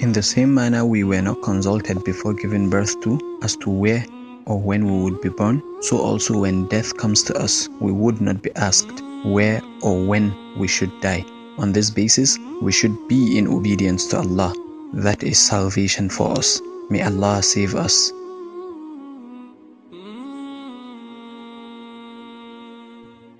In the same manner, we were not consulted before giving birth as to where or when we would be born, so also when death comes to us, we would not be asked where or when we should die. On this basis, we should be in obedience to Allah. That is salvation for us. May Allah save us.